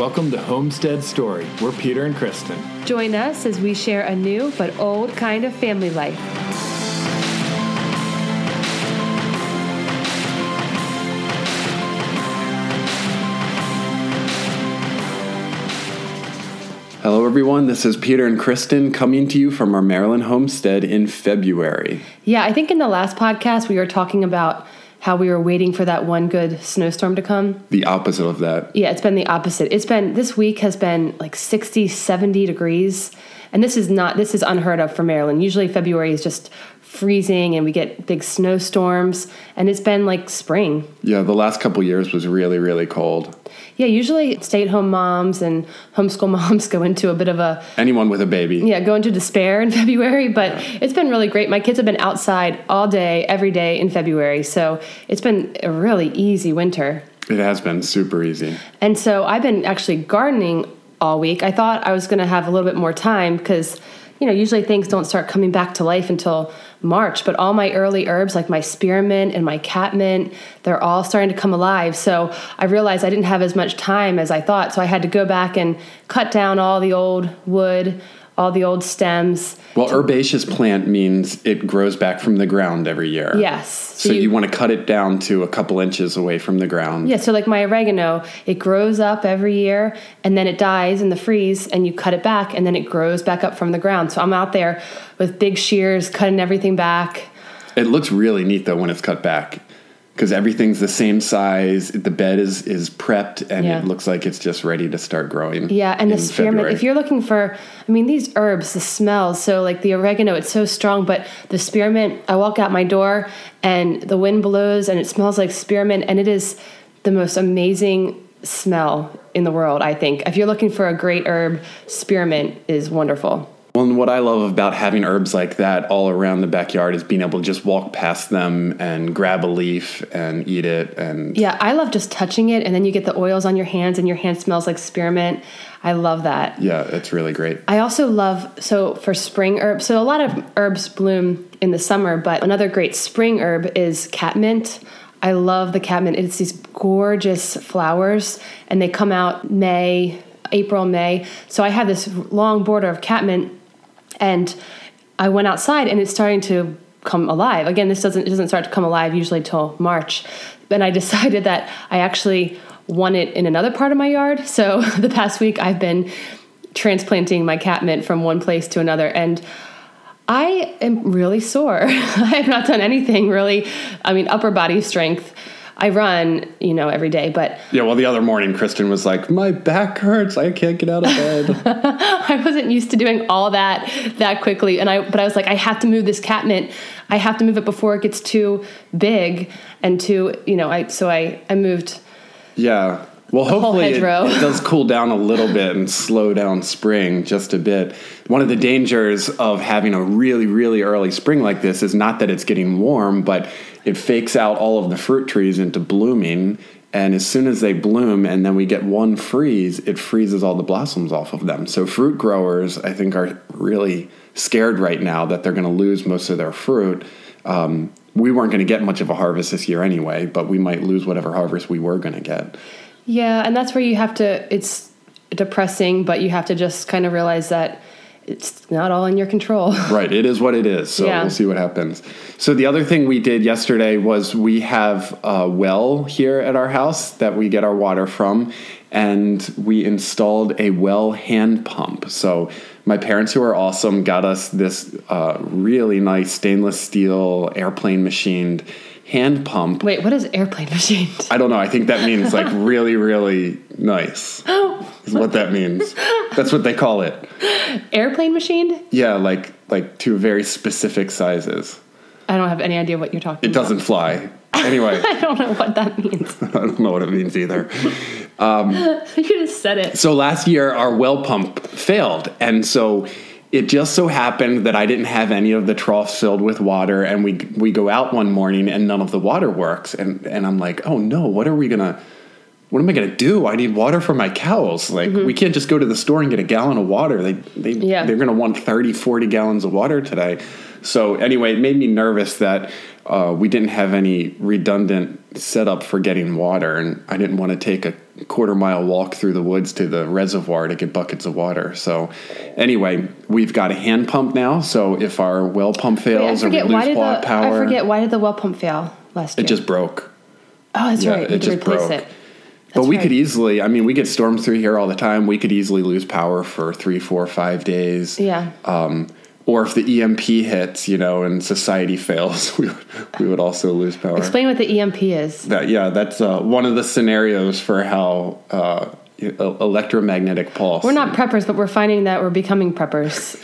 Welcome to Homestead Story. We're Peter and Kristen. Join us as we share a new but old kind of family life. Hello, everyone. This is Peter and Kristen coming to you from our Maryland homestead in February. Yeah, I think in the last podcast we were talking about how we were waiting for that one good snowstorm to come. The opposite of that. Yeah, it's been the opposite. This week has been like 60, 70 degrees. And this is unheard of for Maryland. Usually February is just freezing and we get big snowstorms. And it's been like spring. Yeah, the last couple years was really, really cold. Yeah, usually stay-at-home moms and homeschool moms go into a bit of a... Anyone with a baby. Yeah, go into despair in February, but It's been really great. My kids have been outside all day, every day in February, so it's been a really easy winter. It has been super easy. And so I've been actually gardening all week. I thought I was going to have a little bit more time because... You know, usually things don't start coming back to life until March, but all my early herbs like my spearmint and my catmint, they're all starting to come alive. So I realized I didn't have as much time as I thought, so I had to go back and cut down all the old wood, all the old stems. Well, herbaceous plant means it grows back from the ground every year. Yes. So you want to cut it down to a couple inches away from the ground. Yeah, so like my oregano, it grows up every year, and then it dies in the freeze, and you cut it back, and then it grows back up from the ground. So I'm out there with big shears, cutting everything back. It looks really neat, though, when it's cut back. Because everything's the same size, the bed is prepped, and It looks like it's just ready to start growing. Yeah, and the spearmint, if you're looking for, I mean, these herbs, the smells, so like the oregano, it's so strong, but the spearmint, I walk out my door, and the wind blows, and it smells like spearmint, and it is the most amazing smell in the world, I think. If you're looking for a great herb, spearmint is wonderful. Well, and what I love about having herbs like that all around the backyard is being able to just walk past them and grab a leaf and eat it. And yeah, I love just touching it, and then you get the oils on your hands, and your hand smells like spearmint. I love that. Yeah, it's really great. I also love, so for spring herbs, so a lot of herbs bloom in the summer, but another great spring herb is catmint. I love the catmint. It's these gorgeous flowers, and they come out April, May. So I have this long border of catmint. And I went outside, and it's starting to come alive. Again, it doesn't start to come alive usually till March. Then I decided that I actually want it in another part of my yard. So the past week, I've been transplanting my catmint from one place to another, and I am really sore. I have not done anything really. I mean, upper body strength. I run, every day, but... Yeah, well, the other morning, Kristen was like, my back hurts, I can't get out of bed. I wasn't used to doing all that quickly, but I was like, I have to move this catmint. I have to move it before it gets too big and too, so I moved... Yeah. Well, hopefully it does cool down a little bit and slow down spring just a bit. One of the dangers of having a really, really early spring like this is not that it's getting warm, but it fakes out all of the fruit trees into blooming. And as soon as they bloom and then we get one freeze, it freezes all the blossoms off of them. So fruit growers, I think, are really scared right now that they're going to lose most of their fruit. We weren't going to get much of a harvest this year anyway, but we might lose whatever harvest we were going to get. Yeah, and that's where you have to, it's depressing, but you have to just kind of realize that it's not all in your control. Right, it is what it is, so We'll see what happens. So the other thing we did yesterday was we have a well here at our house that we get our water from, and we installed a well hand pump. So my parents, who are awesome, got us this really nice stainless steel airplane machined hand pump. Wait, what is airplane machined? I don't know. I think that means like really, really nice is what that means. That's what they call it. Airplane machined? Yeah, like two very specific sizes. I don't have any idea what you're talking about. It doesn't fly. Anyway. I don't know what that means. I don't know what it means either. You just said it. So last year our well pump failed. And so... It just so happened that I didn't have any of the troughs filled with water, and we go out one morning and none of the water works, and I'm like, oh no, what are we gonna what am I going to do? I need water for my cows. Like, mm-hmm. we can't just go to the store and get a gallon of water. They're going to want 30, 40 gallons of water today. So anyway, it made me nervous that we didn't have any redundant setup for getting water. And I didn't want to take a quarter-mile walk through the woods to the reservoir to get buckets of water. So anyway, we've got a hand pump now. So if our well pump fails or we lose watt power. I forget, why did the well pump fail last year? It just broke. Oh, that's right. It just replace broke. It. That's but we right. could easily, I mean, we get storms through here all the time. We could easily lose power for 3, 4, 5 days. Yeah. Or if the EMP hits, and society fails, we would also lose power. Explain what the EMP is. That's one of the scenarios for how electromagnetic pulse. We're not preppers, but we're finding that we're becoming preppers.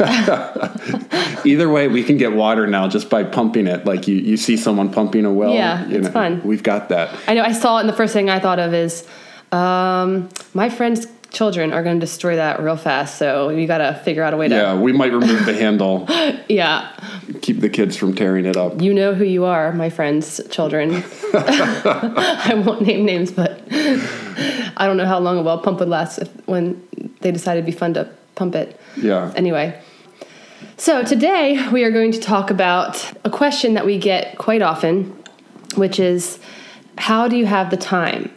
Either way, we can get water now just by pumping it. Like you see someone pumping a well. Yeah, it's fun. We've got that. I know. I saw it, and the first thing I thought of is my friend's children are going to destroy that real fast, so you got to figure out a way to... Yeah, we might remove the handle. Yeah. Keep the kids from tearing it up. You know who you are, my friend's children. I won't name names, but I don't know how long a well pump would last when they decided it'd be fun to pump it. Yeah. Anyway, so today we are going to talk about a question that we get quite often, which is, how do you have the time?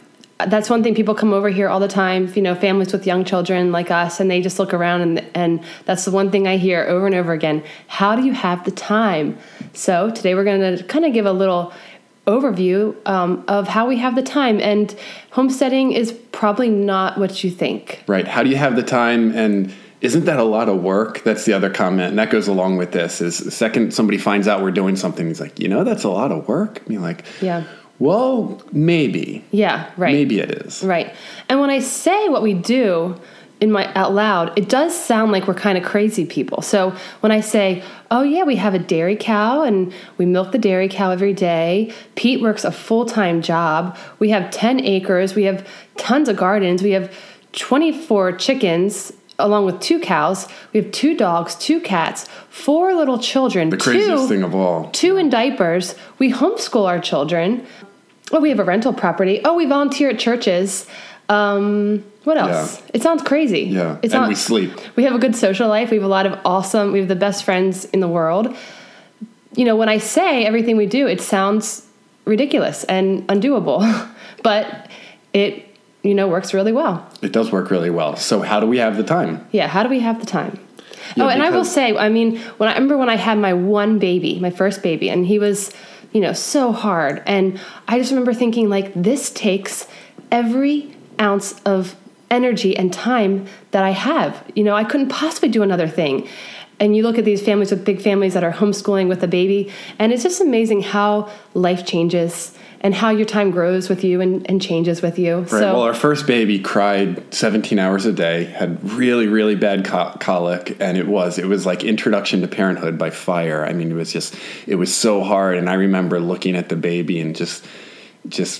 That's one thing. People come over here all the time, families with young children like us, and they just look around, and that's the one thing I hear over and over again. How do you have the time? So today we're going to kind of give a little overview of how we have the time, and homesteading is probably not what you think. Right. How do you have the time, and isn't that a lot of work? That's the other comment, and that goes along with this, is the second somebody finds out we're doing something, he's like, that's a lot of work. And you're like, yeah. Well, maybe. Yeah, right. Maybe it is. Right. And when I say what we do out loud, it does sound like we're kind of crazy people. So when I say, oh, yeah, we have a dairy cow and we milk the dairy cow every day. Pete works a full-time job. We have 10 acres. We have tons of gardens. We have 24 chickens along with 2 cows. We have 2 dogs, 2 cats, 4 little children. The craziest thing of all. 2 in diapers. We homeschool our children. Oh, we have a rental property. Oh, we volunteer at churches. What else? Yeah. It sounds crazy. Yeah, we sleep. We have a good social life. We have we have the best friends in the world. When I say everything we do, it sounds ridiculous and undoable, but it, works really well. It does work really well. So how do we have the time? Yeah, how do we have the time? Yeah, and I will say, I remember when I had my one baby, my first baby, and he was... so hard. And I just remember thinking, this takes every ounce of energy and time that I have. I couldn't possibly do another thing. And you look at these families with big families that are homeschooling with a baby, and it's just amazing how life changes and how your time grows with you and changes with you. Right. So, well, our first baby cried 17 hours a day, had really, really bad colic, and it was like Introduction to Parenthood by fire. I mean, it was so hard, and I remember looking at the baby and just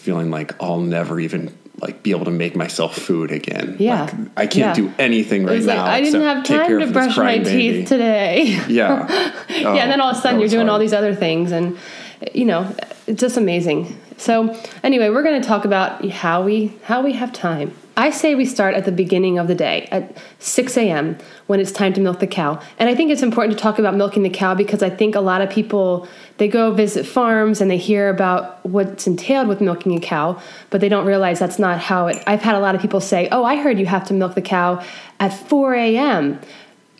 feeling like I'll never even be able to make myself food again. Yeah. I can't do anything right now. I didn't have time to brush my teeth today. Yeah. Yeah. And then all of a sudden you're doing all these other things, and it's just amazing. So anyway, we're going to talk about how we have time. I say we start at the beginning of the day at 6 a.m. when it's time to milk the cow. And I think it's important to talk about milking the cow because I think a lot of people, they go visit farms and they hear about what's entailed with milking a cow, but they don't realize that's not how it... I've had a lot of people say, oh, I heard you have to milk the cow at 4 a.m.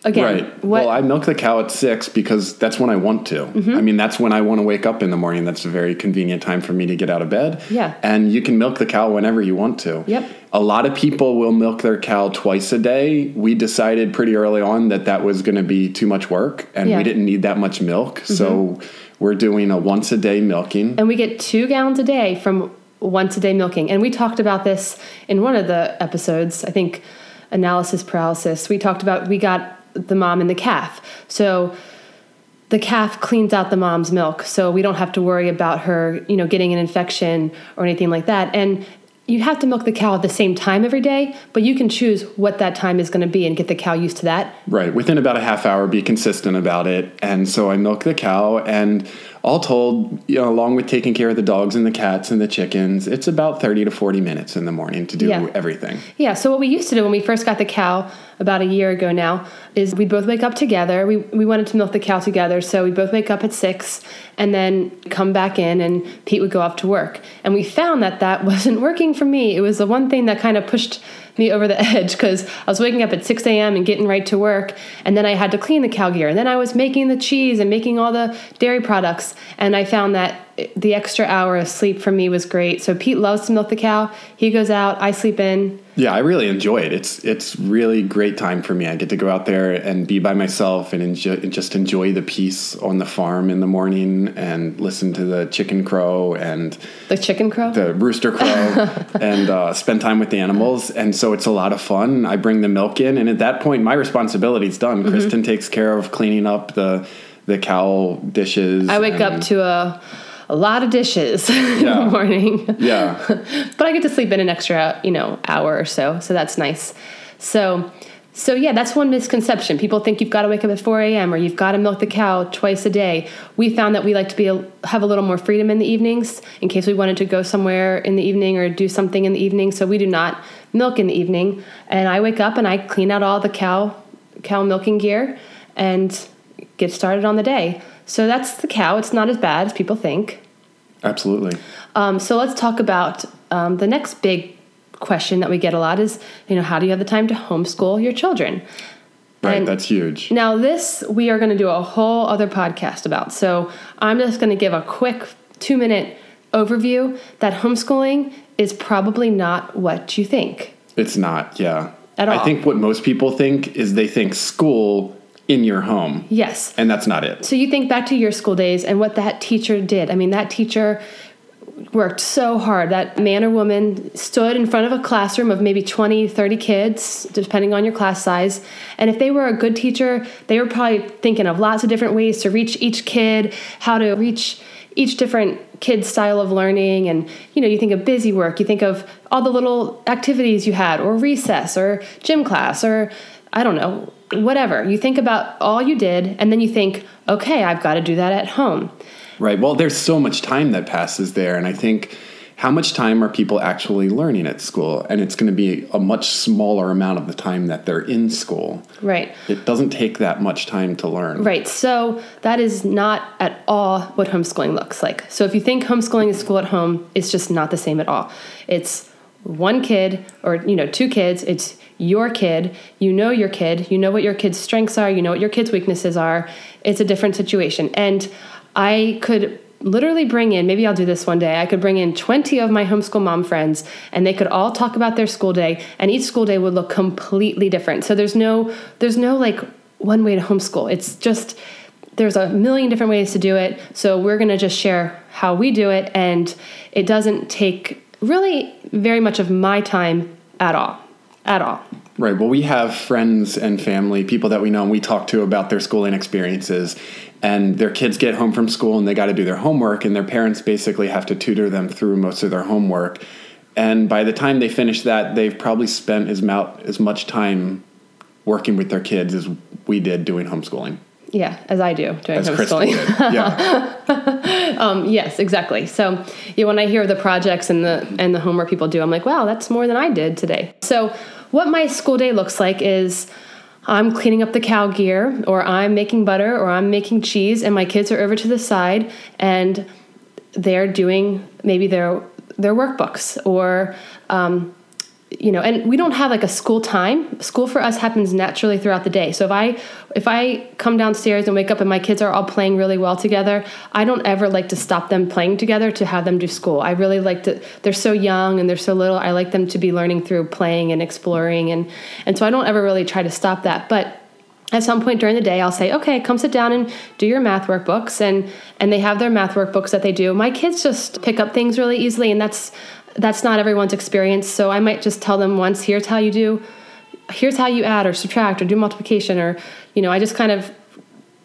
Again, right. Well, I milk the cow at 6 because that's when I want to. Mm-hmm. That's when I want to wake up in the morning. That's a very convenient time for me to get out of bed. Yeah. And you can milk the cow whenever you want to. Yep. A lot of people will milk their cow twice a day. We decided pretty early on that was going to be too much work, and we didn't need that much milk. Mm-hmm. So we're doing a once a day milking. And we get 2 gallons a day from once a day milking. And we talked about this in one of the episodes, I think, Analysis Paralysis. We talked about we got... the mom and the calf. So the calf cleans out the mom's milk, so we don't have to worry about her, getting an infection or anything like that. And you have to milk the cow at the same time every day, but you can choose what that time is going to be and get the cow used to that. Right. Within about a half hour, be consistent about it. And so I milk the cow, and All told, you know, along with taking care of the dogs and the cats and the chickens, it's about 30 to 40 minutes in the morning to do everything. Yeah, so what we used to do when we first got the cow about a year ago now is we'd both wake up together. We wanted to milk the cow together, so we'd both wake up at 6 and then come back in, and Pete would go off to work. And we found that that wasn't working for me. It was the one thing that kind of pushed me over the edge, because I was waking up at 6 a.m. and getting right to work, and then I had to clean the cow gear, and then I was making the cheese and making all the dairy products, and I found that the extra hour of sleep for me was great. So Pete loves to milk the cow. He goes out, I sleep in. Yeah, I really enjoy it. It's really great time for me. I get to go out there and be by myself and just enjoy the peace on the farm in the morning and listen to the chicken crow and... The chicken crow? The rooster crow and spend time with the animals. And so it's a lot of fun. I bring the milk in, and at that point, my responsibility's done. Mm-hmm. Kristen takes care of cleaning up the cow dishes. I wake up to a lot of dishes in the morning. Yeah. But I get to sleep in an extra, hour or so. So that's nice. So yeah, that's one misconception. People think you've got to wake up at 4 a.m. or you've got to milk the cow twice a day. We found that we like to have a little more freedom in the evenings in case we wanted to go somewhere in the evening or do something in the evening. So we do not milk in the evening. And I wake up and I clean out all the cow milking gear and get started on the day. So that's the cow. It's not as bad as people think. Absolutely. So let's talk about the next big question that we get a lot is, how do you have the time to homeschool your children? Right, and that's huge. Now this we are going to do a whole other podcast about. So I'm just going to give a quick 2-minute overview that homeschooling is probably not what you think. It's not, yeah. At all. I think what most people think is they think school in your home. Yes. And that's not it. So you think back to your school days and what that teacher did. I mean, that teacher worked so hard. That man or woman stood in front of a classroom of maybe 20, 30 kids, depending on your class size. And if they were a good teacher, they were probably thinking of lots of different ways to reach each kid, how to reach each different kid's style of learning. And, you think of busy work, you think of all the little activities you had, or recess, or gym class, or I don't know, whatever. You think about all you did, and then you think, okay, I've got to do that at home. Right. Well, there's so much time that passes there. And I think how much time are people actually learning at school? And it's going to be a much smaller amount of the time that they're in school. Right. It doesn't take that much time to learn. Right. So that is not at all what homeschooling looks like. So if you think homeschooling is school at home, it's just not the same at all. It's one kid or, two kids. It's your kid, your kid, what your kid's strengths are, what your kid's weaknesses are. It's a different situation. And I could literally bring in, maybe I'll do this one day, I could bring in 20 of my homeschool mom friends, and they could all talk about their school day, and each school day would look completely different. So there's no like one way to homeschool. It's just, there's a million different ways to do it. So we're going to just share how we do it, and it doesn't take really very much of my time at all. At all. Right. Well, we have friends and family, people that we know and we talk to about their schooling experiences, and their kids get home from school and they got to do their homework, and their parents basically have to tutor them through most of their homework. And by the time they finish that, they've probably spent as much time working with their kids as we did doing homeschooling. Yeah, as I do doing homeschooling. Yeah. Yes, exactly. So when I hear the projects and the homework people do, I'm like, wow, that's more than I did today. So what my school day looks like is I'm cleaning up the cow gear, or I'm making butter, or I'm making cheese, and my kids are over to the side, and they're doing maybe their workbooks, or and we don't have like a school time. School for us happens naturally throughout the day. So if I come downstairs and wake up and my kids are all playing really well together, I don't ever like to stop them playing together to have them do school. I really like to, they're so young and they're so little, I like them to be learning through playing and exploring. And so I don't ever really try to stop that. But at some point during the day, I'll say, okay, come sit down and do your math workbooks. And they have their math workbooks that they do. My kids just pick up things really easily, and that's not everyone's experience. So I might just tell them once, here's how you add or subtract or do multiplication, or, I just kind of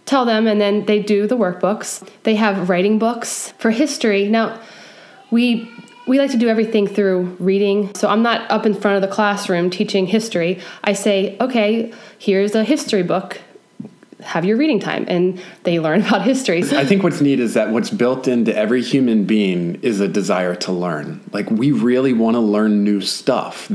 tell them, and then they do the workbooks. They have writing books for history. Now, we like to do everything through reading. So I'm not up in front of the classroom teaching history. I say, okay, here's a history book. have your reading time, and they learn about history. I think what's neat is that what's built into every human being is a desire to learn. Like, we really want to learn new stuff.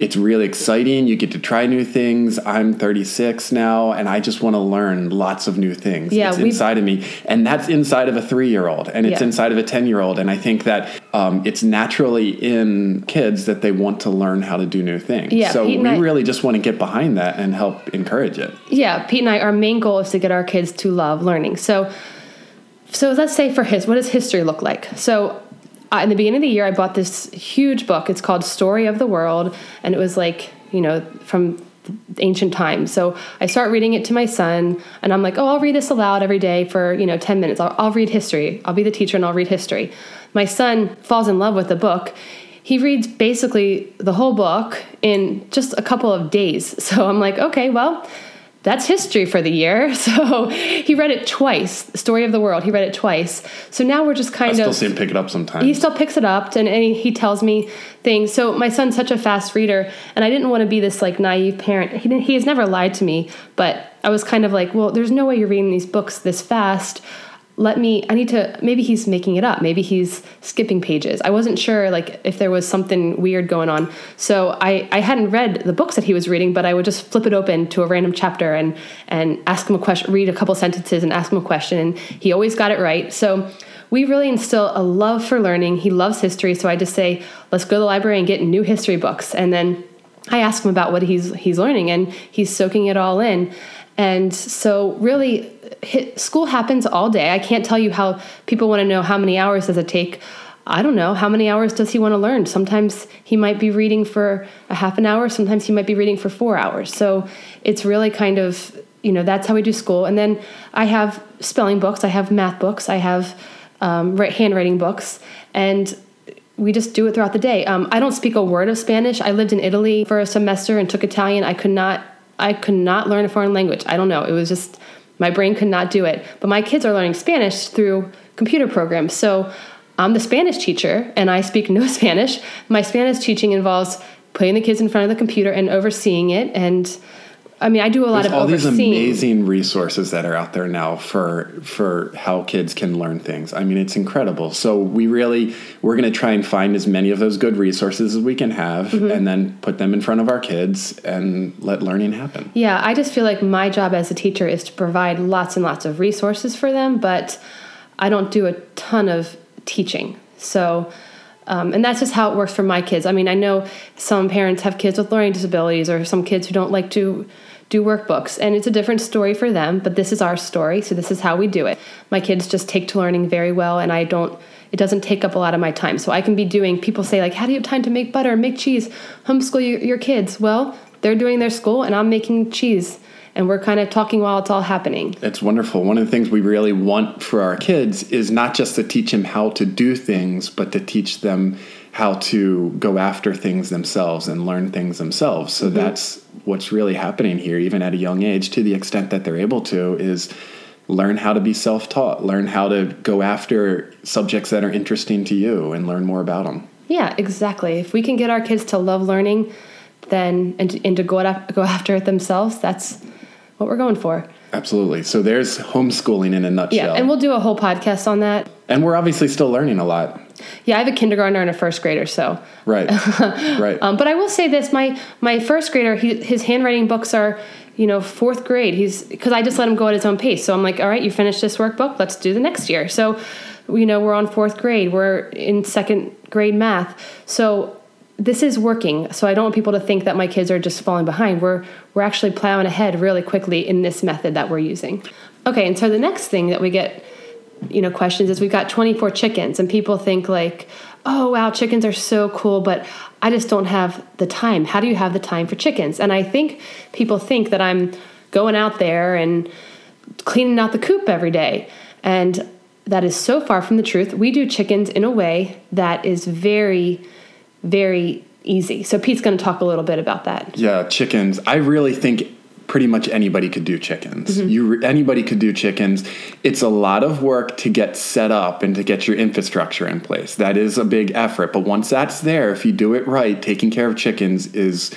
It's really exciting. You get to try new things. I'm 36 now, and I just want to learn lots of new things. Yeah, it's inside of me. And that's inside of a 3-year-old, and it's inside of a 10-year-old. And I think that it's naturally in kids that they want to learn how to do new things. Yeah, so we really just want to get behind that and help encourage it. Yeah, Pete and I, our main goal is to get our kids to love learning. So let's say what does history look like? So in the beginning of the year, I bought this huge book. It's called Story of the World, and it was like, from ancient times. So I start reading it to my son, and I'm like, oh, I'll read this aloud every day for, 10 minutes. I'll read history. I'll be the teacher, and I'll read history. My son falls in love with the book. He reads basically the whole book in just a couple of days. So I'm like, okay, well, that's history for the year. So he read it twice, Story of the World. He read it twice. So now we're just kind of... I still see him pick it up sometimes. He still picks it up, and he tells me things. So my son's such a fast reader, and I didn't want to be this like naive parent. He has never lied to me, but I was kind of like, well, there's no way you're reading these books this fast. Maybe he's making it up. Maybe he's skipping pages. I wasn't sure if there was something weird going on. So I hadn't read the books that he was reading, but I would just flip it open to a random chapter and ask him a question, read a couple sentences and ask him a question. And he always got it right. So we really instill a love for learning. He loves history. So I just say, let's go to the library and get new history books. And then I ask him about what he's learning, and he's soaking it all in. And so really, school happens all day. I can't tell you how people want to know how many hours does it take. I don't know. How many hours does he want to learn? Sometimes he might be reading for a half an hour. Sometimes he might be reading for 4 hours. So it's really kind of, that's how we do school. And then I have spelling books. I have math books. I have handwriting books. And we just do it throughout the day. I don't speak a word of Spanish. I lived in Italy for a semester and took Italian. I could not learn a foreign language. I don't know. It was just, my brain could not do it. But my kids are learning Spanish through computer programs. So I'm the Spanish teacher, and I speak no Spanish. My Spanish teaching involves putting the kids in front of the computer and overseeing it. And I mean, I do a lot of overseeing. There's all these amazing resources that are out there now for how kids can learn things. I mean, it's incredible. So we're going to try and find as many of those good resources as we can have, mm-hmm. and then put them in front of our kids and let learning happen. Yeah, I just feel like my job as a teacher is to provide lots and lots of resources for them, but I don't do a ton of teaching. So... and that's just how it works for my kids. I mean, I know some parents have kids with learning disabilities or some kids who don't like to do workbooks. And it's a different story for them, but this is our story, so this is how we do it. My kids just take to learning very well, and it doesn't take up a lot of my time. So I can be doing, people say, like, how do you have time to make butter, make cheese, homeschool your kids? Well, they're doing their school, and I'm making cheese. And we're kind of talking while it's all happening. It's wonderful. One of the things we really want for our kids is not just to teach them how to do things, but to teach them how to go after things themselves and learn things themselves. So mm-hmm. that's what's really happening here, even at a young age, to the extent that they're able to, is learn how to be self-taught, learn how to go after subjects that are interesting to you and learn more about them. Yeah, exactly. If we can get our kids to love learning and to go after it themselves, that's what we're going for. Absolutely. So there's homeschooling in a nutshell. Yeah, and we'll do a whole podcast on that. And we're obviously still learning a lot. Yeah, I have a kindergartner and a first grader, so. Right, right. But I will say this, my first grader, his handwriting books are, fourth grade. Because I just let him go at his own pace. So I'm like, all right, you finished this workbook, let's do the next year. So, we're on fourth grade. We're in second grade math. So this is working, so I don't want people to think that my kids are just falling behind. We're actually plowing ahead really quickly in this method that we're using. Okay, and so the next thing that we get, questions is we've got 24 chickens, and people think like, oh, wow, chickens are so cool, but I just don't have the time. How do you have the time for chickens? And I think people think that I'm going out there and cleaning out the coop every day, and that is so far from the truth. We do chickens in a way that is very... very easy. So Pete's going to talk a little bit about that. Yeah, chickens. I really think pretty much anybody could do chickens. Mm-hmm. Anybody could do chickens. It's a lot of work to get set up and to get your infrastructure in place. That is a big effort. But once that's there, if you do it right, taking care of chickens is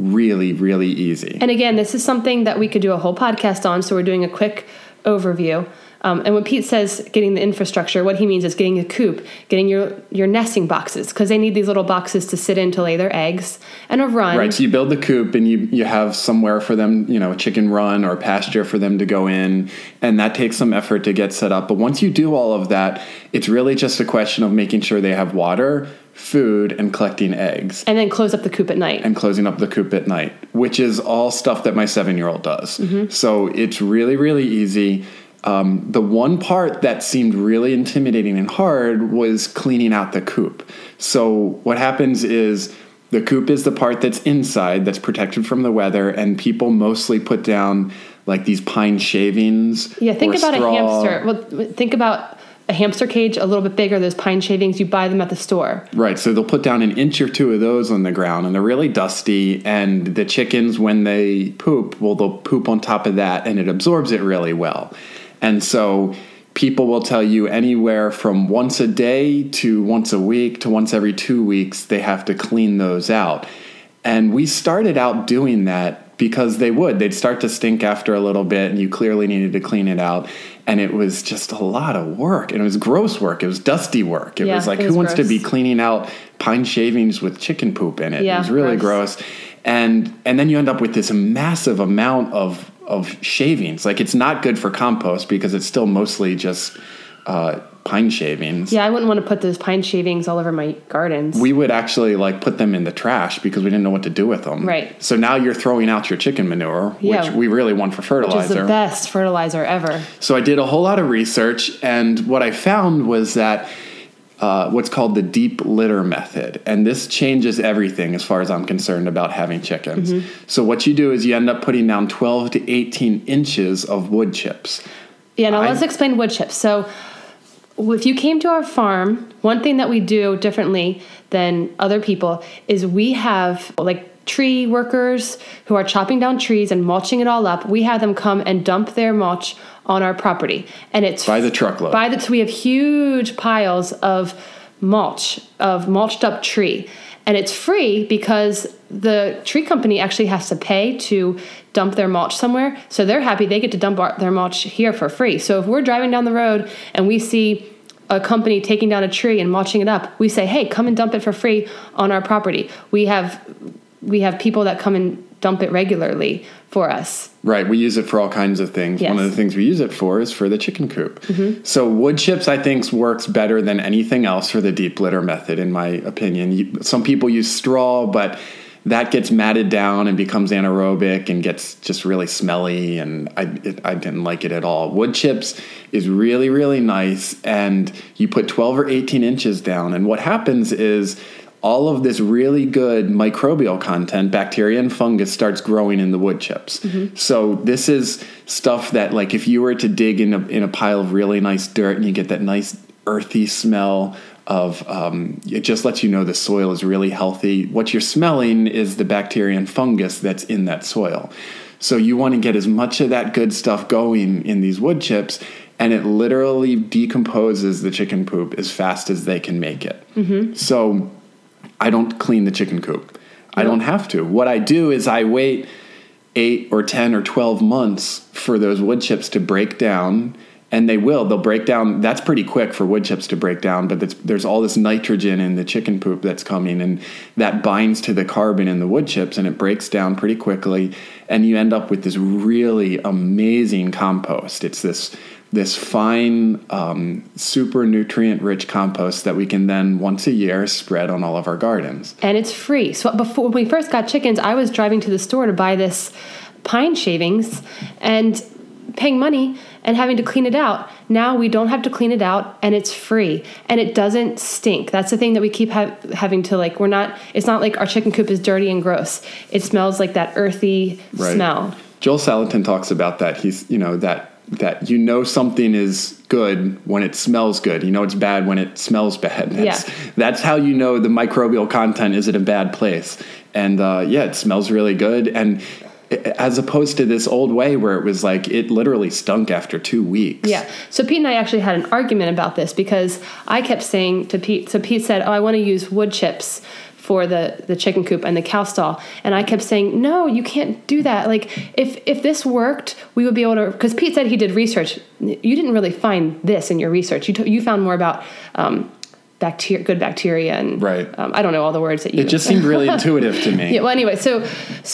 really, really easy. And again, this is something that we could do a whole podcast on, so we're doing a quick overview. And when Pete says getting the infrastructure, what he means is getting a coop, getting your nesting boxes, because they need these little boxes to sit in to lay their eggs, and a run. Right, so you build the coop and you have somewhere for them, a chicken run or pasture for them to go in, and that takes some effort to get set up. But once you do all of that, it's really just a question of making sure they have water, food, and collecting eggs. And then close up the coop at night. And closing up the coop at night, which is all stuff that my 7-year-old does. Mm-hmm. So it's really, really easy. The one part that seemed really intimidating and hard was cleaning out the coop. So what happens is the coop is the part that's inside, that's protected from the weather, and people mostly put down like these pine shavings. Yeah, think about straw. Think about a hamster cage a little bit bigger. Those pine shavings, you buy them at the store. Right, so they'll put down an inch or two of those on the ground, and they're really dusty, and the chickens, when they poop, they'll poop on top of that, and it absorbs it really well. And so people will tell you anywhere from once a day to once a week to once every 2 weeks, they have to clean those out. And we started out doing that because they'd start to stink after a little bit, and you clearly needed to clean it out. And it was just a lot of work, and it was gross work. It was dusty work. It was like, who wants to be cleaning out pine shavings with chicken poop in it? Yeah, it was really gross. And then you end up with this massive amount of shavings. Like, it's not good for compost because it's still mostly just pine shavings. Yeah, I wouldn't want to put those pine shavings all over my gardens. We would actually put them in the trash because we didn't know what to do with them. Right. So now you're throwing out your chicken manure, which we really want for fertilizer. Which is the best fertilizer ever. So I did a whole lot of research, and what I found was that what's called the deep litter method. And this changes everything as far as I'm concerned about having chickens. Mm-hmm. So what you do is you end up putting down 12 to 18 inches of wood chips. Yeah, now let's explain wood chips. So if you came to our farm, one thing that we do differently than other people is we have tree workers who are chopping down trees and mulching it all up. We have them come and dump their mulch on our property, and it's by the truckload. So we have huge piles of mulch, of mulched up tree, and it's free because the tree company actually has to pay to dump their mulch somewhere. So they're happy they get to dump their mulch here for free. So if we're driving down the road and we see a company taking down a tree and mulching it up, we say, "Hey, come and dump it for free on our property." We have people that come and dump it regularly for us. Right. We use it for all kinds of things. Yes. One of the things we use it for is for the chicken coop. Mm-hmm. So wood chips, I think, works better than anything else for the deep litter method, in my opinion. Some people use straw, but that gets matted down and becomes anaerobic and gets just really smelly, and I didn't like it at all. Wood chips is really, really nice, and you put 12 or 18 inches down, and what happens is all of this really good microbial content, bacteria and fungus, starts growing in the wood chips. Mm-hmm. So this is stuff that, if you were to dig in a pile of really nice dirt and you get that nice earthy smell of, it just lets you know the soil is really healthy. What you're smelling is the bacteria and fungus that's in that soil. So you want to get as much of that good stuff going in these wood chips, and it literally decomposes the chicken poop as fast as they can make it. Mm-hmm. So I don't clean the chicken coop. I don't have to. What I do is I wait 8 or 10 or 12 months for those wood chips to break down, and they'll break down. That's pretty quick for wood chips to break down, but there's all this nitrogen in the chicken poop that's coming, and that binds to the carbon in the wood chips, and it breaks down pretty quickly, and you end up with this really amazing compost. It's this fine, super nutrient-rich compost that we can then, once a year, spread on all of our gardens. And it's free. So before, when we first got chickens, I was driving to the store to buy this pine shavings and paying money and having to clean it out. Now we don't have to clean it out, and it's free, and it doesn't stink. That's the thing that we keep having to, it's not like our chicken coop is dirty and gross. It smells like that earthy smell. Joel Salatin talks about that. He's, that something is good when it smells good. It's bad when it smells bad. That's how you know the microbial content is in a bad place. And it smells really good. And as opposed to this old way where it was it literally stunk after 2 weeks. Yeah. So Pete and I actually had an argument about this because I kept saying to Pete, so Pete said, "Oh, I want to use wood chips for the chicken coop and the cow stall. And I kept saying, no, you can't do that. Like, if this worked, we would be able to, because Pete said he did research. You didn't really find this in your research. You found more about good bacteria and right. I don't know all the words that you. It just seemed really intuitive to me. Yeah. Well, anyway, so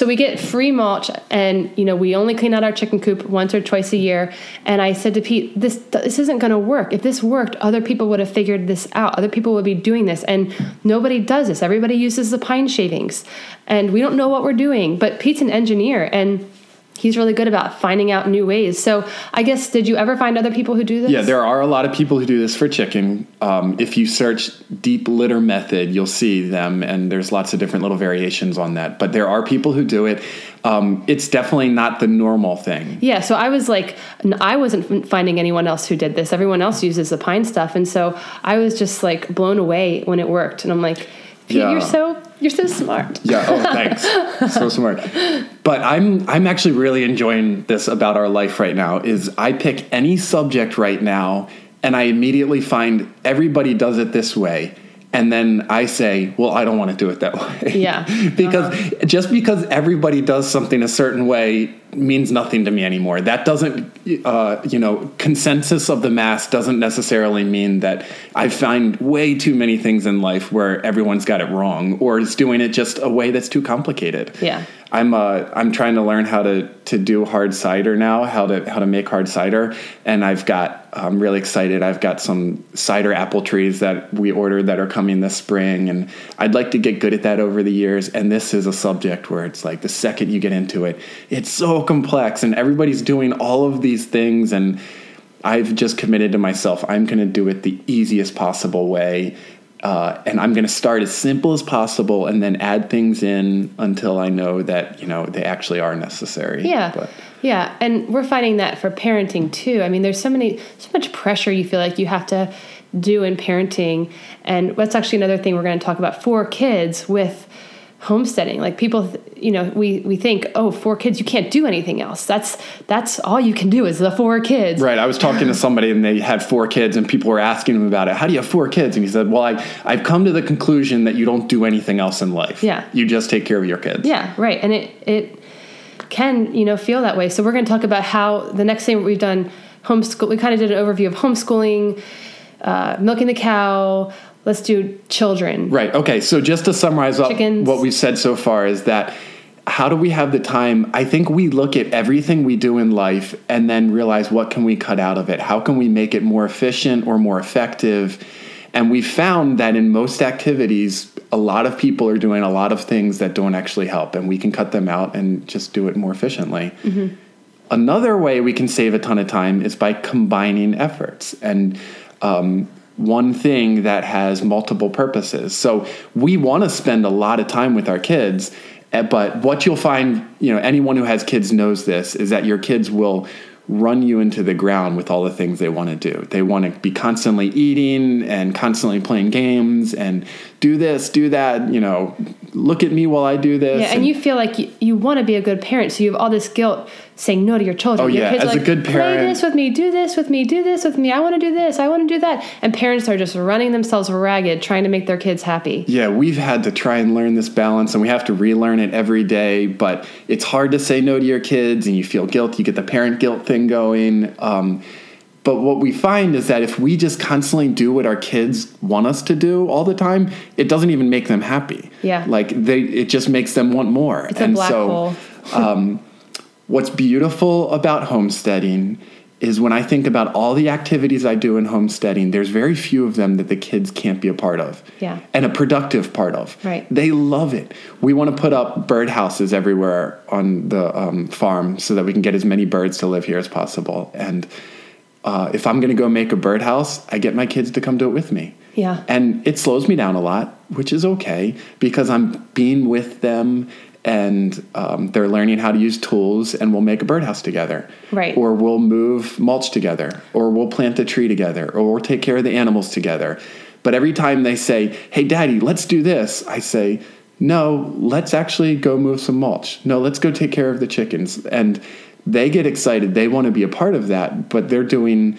we get free mulch, and we only clean out our chicken coop once or twice a year. And I said to Pete, this isn't going to work. If this worked, other people would have figured this out. Other people would be doing this, and nobody does this. Everybody uses the pine shavings, and we don't know what we're doing. But Pete's an engineer, and he's really good about finding out new ways. So I guess, did you ever find other people who do this? Yeah, there are a lot of people who do this for chicken. If you search deep litter method, you'll see them, and there's lots of different little variations on that. But there are people who do it. It's definitely not the normal thing. Yeah, so I was like, I wasn't finding anyone else who did this. Everyone else uses the pine stuff. And so I was just like blown away when it worked. And I'm like, Pete, yeah. You're so smart. Yeah. Oh, thanks. So smart. But I'm actually really enjoying this about our life right now. Is I pick any subject right now, and I immediately find everybody does it this way, and then I say, well, I don't want to do it that way. Yeah. Because just because everybody does something a certain way means nothing to me anymore. That doesn't, consensus of the mass doesn't necessarily mean that. I find way too many things in life where everyone's got it wrong or is doing it just a way that's too complicated. Yeah. I'm trying to learn how to do hard cider now, how to make hard cider. And I'm really excited. I've got some cider apple trees that we ordered that are coming this spring. And I'd like to get good at that over the years. And this is a subject where it's like the second you get into it, it's so complex and everybody's doing all of these things. And I've just committed to myself, I'm going to do it the easiest possible way. And I'm going to start as simple as possible and then add things in until I know that, they actually are necessary. Yeah. But. Yeah. And we're finding that for parenting too. I mean, there's so much pressure you feel like you have to do in parenting. And that's actually another thing we're going to talk about for kids with homesteading. Like people, we think, oh, 4 kids, you can't do anything else. That's all you can do is the 4 kids. Right. I was talking to somebody and they had 4 kids and people were asking him about it. How do you have 4 kids? And he said, well, I've come to the conclusion that you don't do anything else in life. Yeah. You just take care of your kids. Yeah. Right. And it can, feel that way. So we're going to talk about how the next thing we've done homeschool, we kind of did an overview of homeschooling, milking the cow. Let's do children. Right. Okay. So just to summarize what we've said so far is that how do we have the time? I think we look at everything we do in life and then realize what can we cut out of it? How can we make it more efficient or more effective? And we found that in most activities, a lot of people are doing a lot of things that don't actually help, and we can cut them out and just do it more efficiently. Mm-hmm. Another way we can save a ton of time is by combining efforts and, one thing that has multiple purposes. So we want to spend a lot of time with our kids, but what you'll find, anyone who has kids knows this, is that your kids will run you into the ground with all the things they want to do. They want to be constantly eating and constantly playing games and do this, do that, look at me while I do this. Yeah, and you feel like you want to be a good parent, so you have all this guilt saying no to your children. Oh, your kids as a good parent. Play this with me, do this with me, do this with me. I want to do this, I want to do that. And parents are just running themselves ragged trying to make their kids happy. Yeah, we've had to try and learn this balance, and we have to relearn it every day, but it's hard to say no to your kids, and you feel guilt. You get the parent guilt thing going. But what we find is that if we just constantly do what our kids want us to do all the time, it doesn't even make them happy. Yeah. Like it just makes them want more. It's a black hole. What's beautiful about homesteading is when I think about all the activities I do in homesteading, there's very few of them that the kids can't be a part of. Yeah. And a productive part of. Right. They love it. We want to put up birdhouses everywhere on the farm so that we can get as many birds to live here as possible. And if I'm going to go make a birdhouse, I get my kids to come do it with me. Yeah. And it slows me down a lot, which is okay, because I'm being with them and they're learning how to use tools, and we'll make a birdhouse together. Right. Or we'll move mulch together, or we'll plant a tree together, or we'll take care of the animals together. But every time they say, hey, Daddy, let's do this, I say, no, let's actually go move some mulch. No, let's go take care of the chickens. And they get excited. They want to be a part of that, but they're doing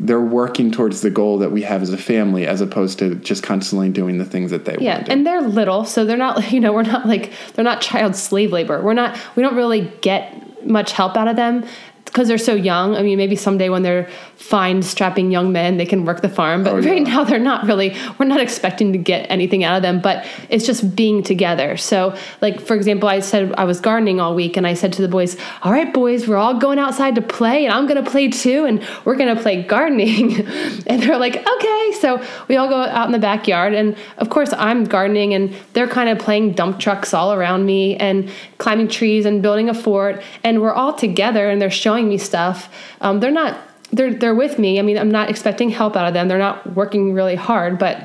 they're working towards the goal that we have as a family, as opposed to just constantly doing the things that they want to do. And they're little, so they're not, we're not like, they're not child slave labor. We don't really get much help out of them because they're so young. I mean, maybe someday when they're fine, strapping young men, they can work the farm. But right now, they're not really, we're not expecting to get anything out of them, but it's just being together. So, like, for example, I said I was gardening all week, and I said to the boys, all right, boys, we're all going outside to play, and I'm going to play too, and we're going to play gardening. And they're like, okay. So we all go out in the backyard, and of course, I'm gardening, and they're kind of playing dump trucks all around me and climbing trees and building a fort, and we're all together, and they're showing me stuff. They're with me. I mean, I'm not expecting help out of them. They're not working really hard, but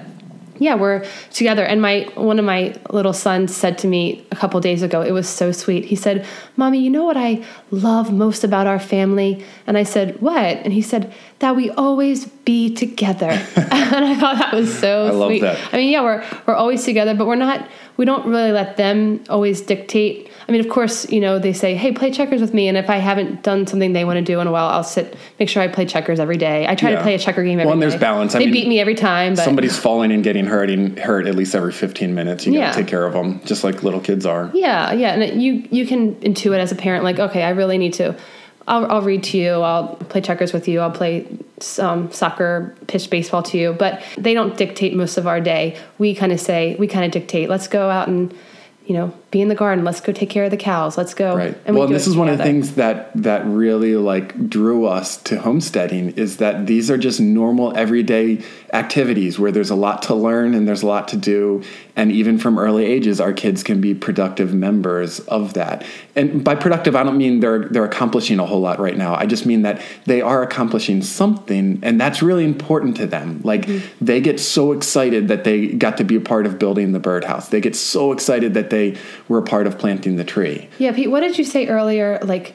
yeah, we're together. And one of my little sons said to me a couple days ago, it was so sweet. He said, Mommy, you know what I love most about our family? And I said, what? And he said, that we always be together. And I thought that was so sweet. I love that. I mean, yeah, we're always together, but we don't really let them always dictate. I mean, of course, they say, hey, play checkers with me. And if I haven't done something they want to do in a while, I'll make sure I play checkers every day. I try to play a checker game every day. Well, and there's balance. They beat me every time. But somebody's falling and getting hurt at least every 15 minutes. You got to take care of them, just like little kids are. Yeah, yeah. And you can intuit as a parent, like, okay, I really need to. I'll read to you. I'll play checkers with you. I'll play soccer, pitch baseball to you. But they don't dictate most of our day. We kind of dictate, let's go out and be in the garden. Let's go take care of the cows. Let's go. Right. And well, this is one of the things that really like drew us to homesteading is that these are just normal everyday activities where there's a lot to learn and there's a lot to do. And even from early ages, our kids can be productive members of that. And by productive, I don't mean they're accomplishing a whole lot right now. I just mean that they are accomplishing something, and that's really important to them. Like they get so excited that they got to be a part of building the birdhouse. They get so excited that they were a part of planting the tree. Yeah, Pete, what did you say earlier? Like,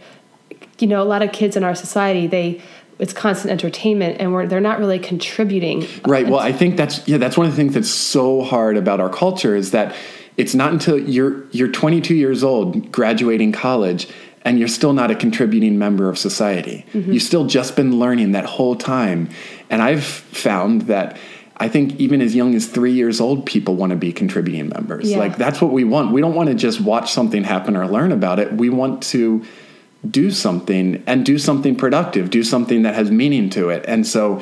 a lot of kids in our society, it's constant entertainment, and they're not really contributing. Right. Well, I think that's one of the things that's so hard about our culture is that it's not until you're 22 years old, graduating college, and you're still not a contributing member of society. Mm-hmm. You've still just been learning that whole time. And I've found that I think even as young as 3 years old, people want to be contributing members. Yeah. Like, that's what we want. We don't want to just watch something happen or learn about it. We want to do something and do something productive, do something that has meaning to it. And so,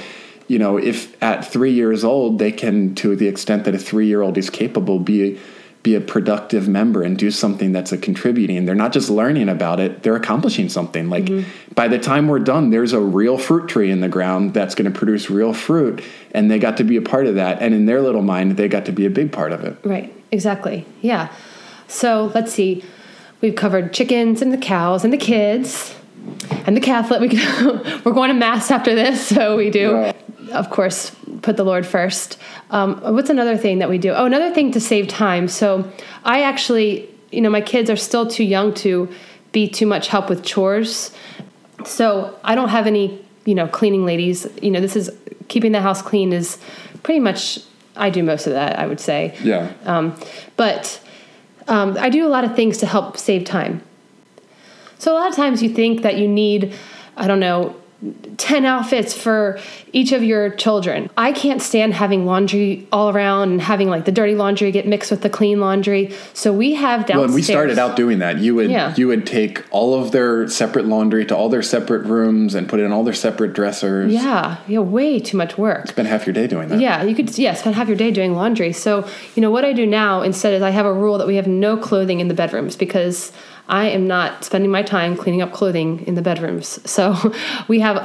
if at 3 years old, they can, to the extent that a 3-year-old is capable, be a productive member and do something that's a contributing. They're not just learning about it, they're accomplishing something. Like by the time we're done, there's a real fruit tree in the ground that's going to produce real fruit, and they got to be a part of that. And in their little mind, they got to be a big part of it. Right. Exactly. Yeah. So let's see. We've covered chickens and the cows and the kids and the Catholic. We're going to mass after this. So we do. Right. Of course, put the Lord first. What's another thing that we do? Oh, another thing to save time. So I actually, my kids are still too young to be too much help with chores. So I don't have any, cleaning ladies. This is keeping the house clean is pretty much, I do most of that, I would say. Yeah. But I do a lot of things to help save time. So a lot of times you think that you need, 10 outfits for each of your children. I can't stand having laundry all around and having like the dirty laundry get mixed with the clean laundry. So we have downstairs. Well, and we started out doing that. You would take all of their separate laundry to all their separate rooms and put it in all their separate dressers. Yeah, way too much work. Spend half your day doing that. Yeah, you could spend half your day doing laundry. So, what I do now instead is I have a rule that we have no clothing in the bedrooms because I am not spending my time cleaning up clothing in the bedrooms. So we have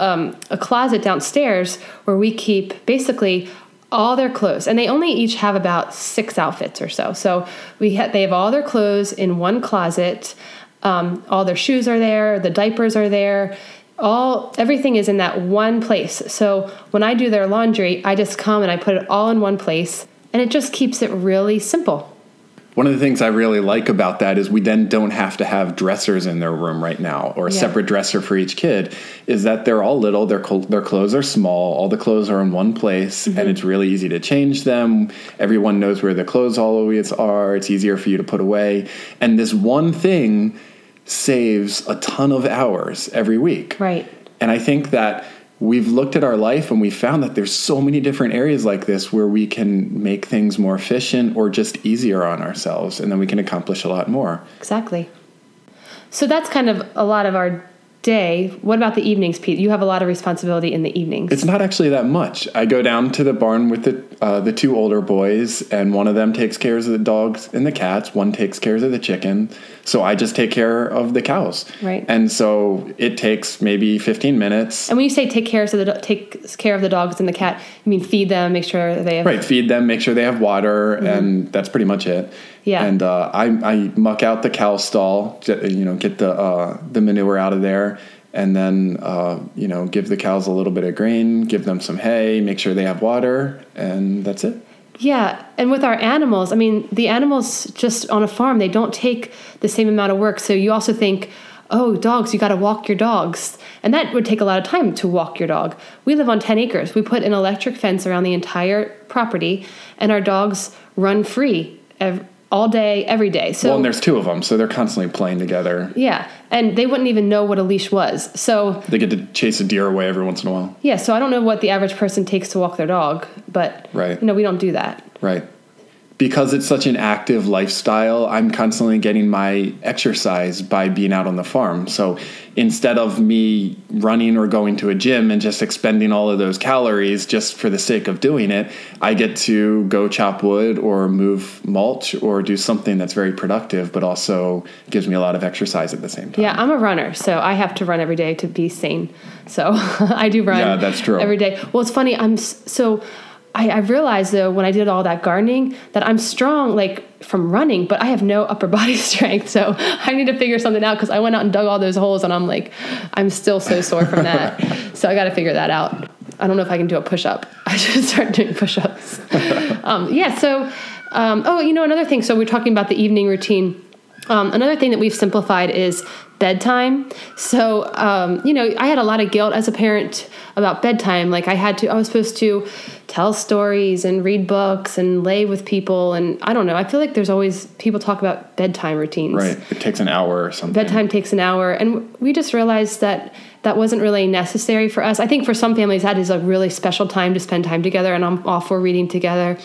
a closet downstairs where we keep basically all their clothes. And they only each have about 6 outfits or so. So they have all their clothes in one closet. All their shoes are there. The diapers are there. Everything is in that one place. So when I do their laundry, I just come and I put it all in one place. And it just keeps it really simple. One of the things I really like about that is we then don't have to have dressers in their room right now or a separate dresser for each kid is that they're all little, their clothes are small, all the clothes are in one place, and it's really easy to change them. Everyone knows where the clothes always are. It's easier for you to put away. And this one thing saves a ton of hours every week. Right. And I think that we've looked at our life and we found that there's so many different areas like this where we can make things more efficient or just easier on ourselves, and then we can accomplish a lot more. Exactly. So that's kind of a lot of our day. What about the evenings, Pete? You have a lot of responsibility in the evenings. It's not actually that much. I go down to the barn with the two older boys, and one of them takes care of the dogs and the cats. One takes care of the chicken. So I just take care of the cows. Right. And so it takes maybe 15 minutes. And when you say take care of the dogs and the cat, you mean feed them, make sure they have... Right, feed them, make sure they have water, mm-hmm. and that's pretty much it. Yeah. And I muck out the cow stall, get the manure out of there, and then, give the cows a little bit of grain, give them some hay, make sure they have water, and that's it. Yeah. And with our animals, I mean, the animals just on a farm, they don't take the same amount of work. So you also think, oh, dogs, you got to walk your dogs. And that would take a lot of time to walk your dog. We live on 10 acres. We put an electric fence around the entire property, and our dogs run free all day, every day. So, well, and there's two of them, so they're constantly playing together. Yeah, and they wouldn't even know what a leash was. So they get to chase a deer away every once in a while. Yeah, so I don't know what the average person takes to walk their dog, but right. We don't do that. Right. Because it's such an active lifestyle, I'm constantly getting my exercise by being out on the farm. So instead of me running or going to a gym and just expending all of those calories just for the sake of doing it, I get to go chop wood or move mulch or do something that's very productive, but also gives me a lot of exercise at the same time. Yeah, I'm a runner, so I have to run every day to be sane. So I do run. Yeah, that's true. Every day. Well, it's funny. I realized, though, when I did all that gardening, that I'm strong, like, from running, but I have no upper body strength, so I need to figure something out, because I went out and dug all those holes, and I'm still so sore from that, so I got to figure that out. I don't know if I can do a push-up. I should start doing push-ups. Another thing, so we're talking about the evening routine. Another thing that we've simplified is bedtime. So, I had a lot of guilt as a parent about bedtime. Like I was supposed to tell stories and read books and lay with people. And I don't know, I feel like there's always people talk about bedtime routines. Right. It takes an hour or something. Bedtime takes an hour. And we just realized that wasn't really necessary for us. I think for some families, that is a really special time to spend time together, and I'm all for reading together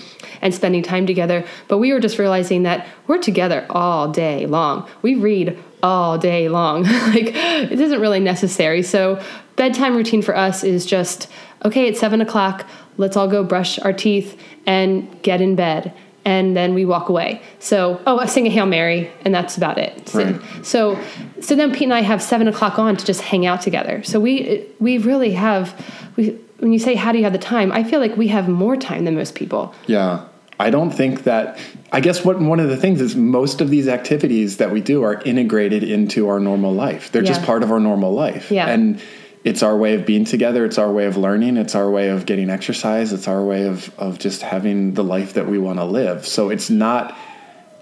and spending time together. But we were just realizing that we're together all day long. We read all day long. It isn't really necessary. So bedtime routine for us is just, okay, it's 7:00. Let's all go brush our teeth and get in bed. And then we walk away. So, I sing a Hail Mary, and that's about it. So, right. So then Pete and I have 7:00 on to just hang out together. So we really have, when you say, how do you have the time? I feel like we have more time than most people. Yeah. I don't think that, I guess one of the things is most of these activities that we do are integrated into our normal life. They're just part of our normal life. Yeah. And it's our way of being together. It's our way of learning. It's our way of getting exercise. It's our way of just having the life that we want to live. So it's not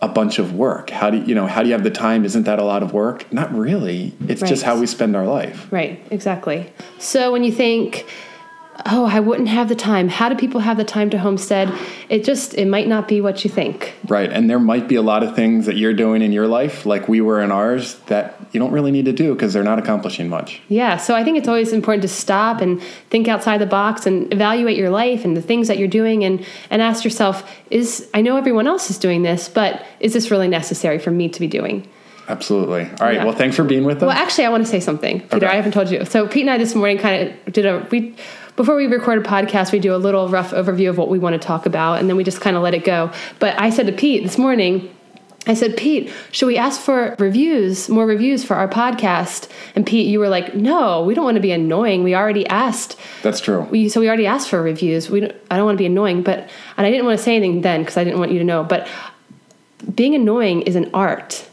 a bunch of work. How do you have the time? Isn't that a lot of work? Not really. It's just how we spend our life. Right. Exactly. So when you think, oh, I wouldn't have the time. How do people have the time to homestead? It might not be what you think. Right. And there might be a lot of things that you're doing in your life, like we were in ours, that you don't really need to do because they're not accomplishing much. Yeah. So I think it's always important to stop and think outside the box and evaluate your life and the things that you're doing and ask yourself, I know everyone else is doing this, but is this really necessary for me to be doing? Absolutely. All right. Yeah. Well, thanks for being with us. Well, actually, I want to say something, Peter. Okay. I haven't told you. So Pete and I this morning kind of before we record a podcast, we do a little rough overview of what we want to talk about, and then we just kind of let it go. But I said to Pete this morning, Pete, should we ask for more reviews for our podcast? And Pete, you were like, no, we don't want to be annoying. We already asked. That's true. We already asked for reviews. I don't want to be annoying, and I didn't want to say anything then because I didn't want you to know, but being annoying is an art.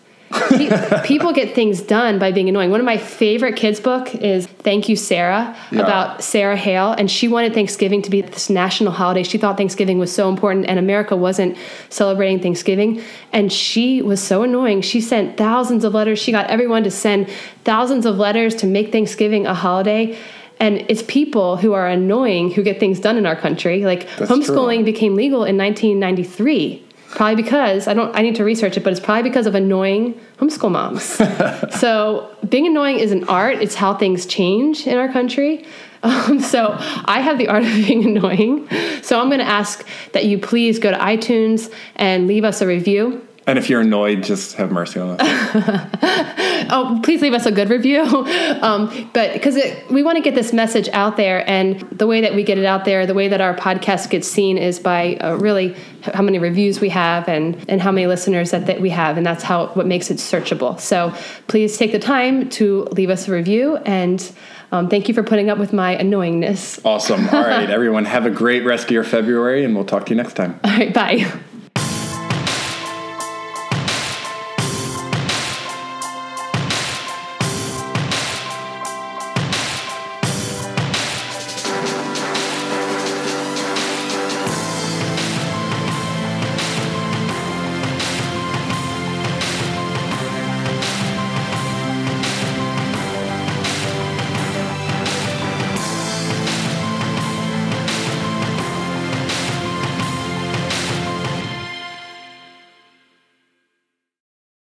People get things done by being annoying. One of my favorite kids' book is Thank You, Sarah, about Sarah Hale. And she wanted Thanksgiving to be this national holiday. She thought Thanksgiving was so important and America wasn't celebrating Thanksgiving. And she was so annoying. She sent thousands of letters. She got everyone to send thousands of letters to make Thanksgiving a holiday. And it's people who are annoying who get things done in our country. Like, that's homeschooling true. Became legal in 1993. Probably because, I need to research it, but it's probably because of annoying homeschool moms. So being annoying is an art. It's how things change in our country. So I have the art of being annoying. So I'm going to ask that you please go to iTunes and leave us a review. And if you're annoyed, just have mercy on us. Oh, please leave us a good review. But because we want to get this message out there, and the way that we get it out there, the way that our podcast gets seen is by really how many reviews we have and how many listeners that we have. And that's what makes it searchable. So please take the time to leave us a review, and thank you for putting up with my annoyingness. Awesome. All right, everyone, have a great rest of your February, and we'll talk to you next time. All right, bye.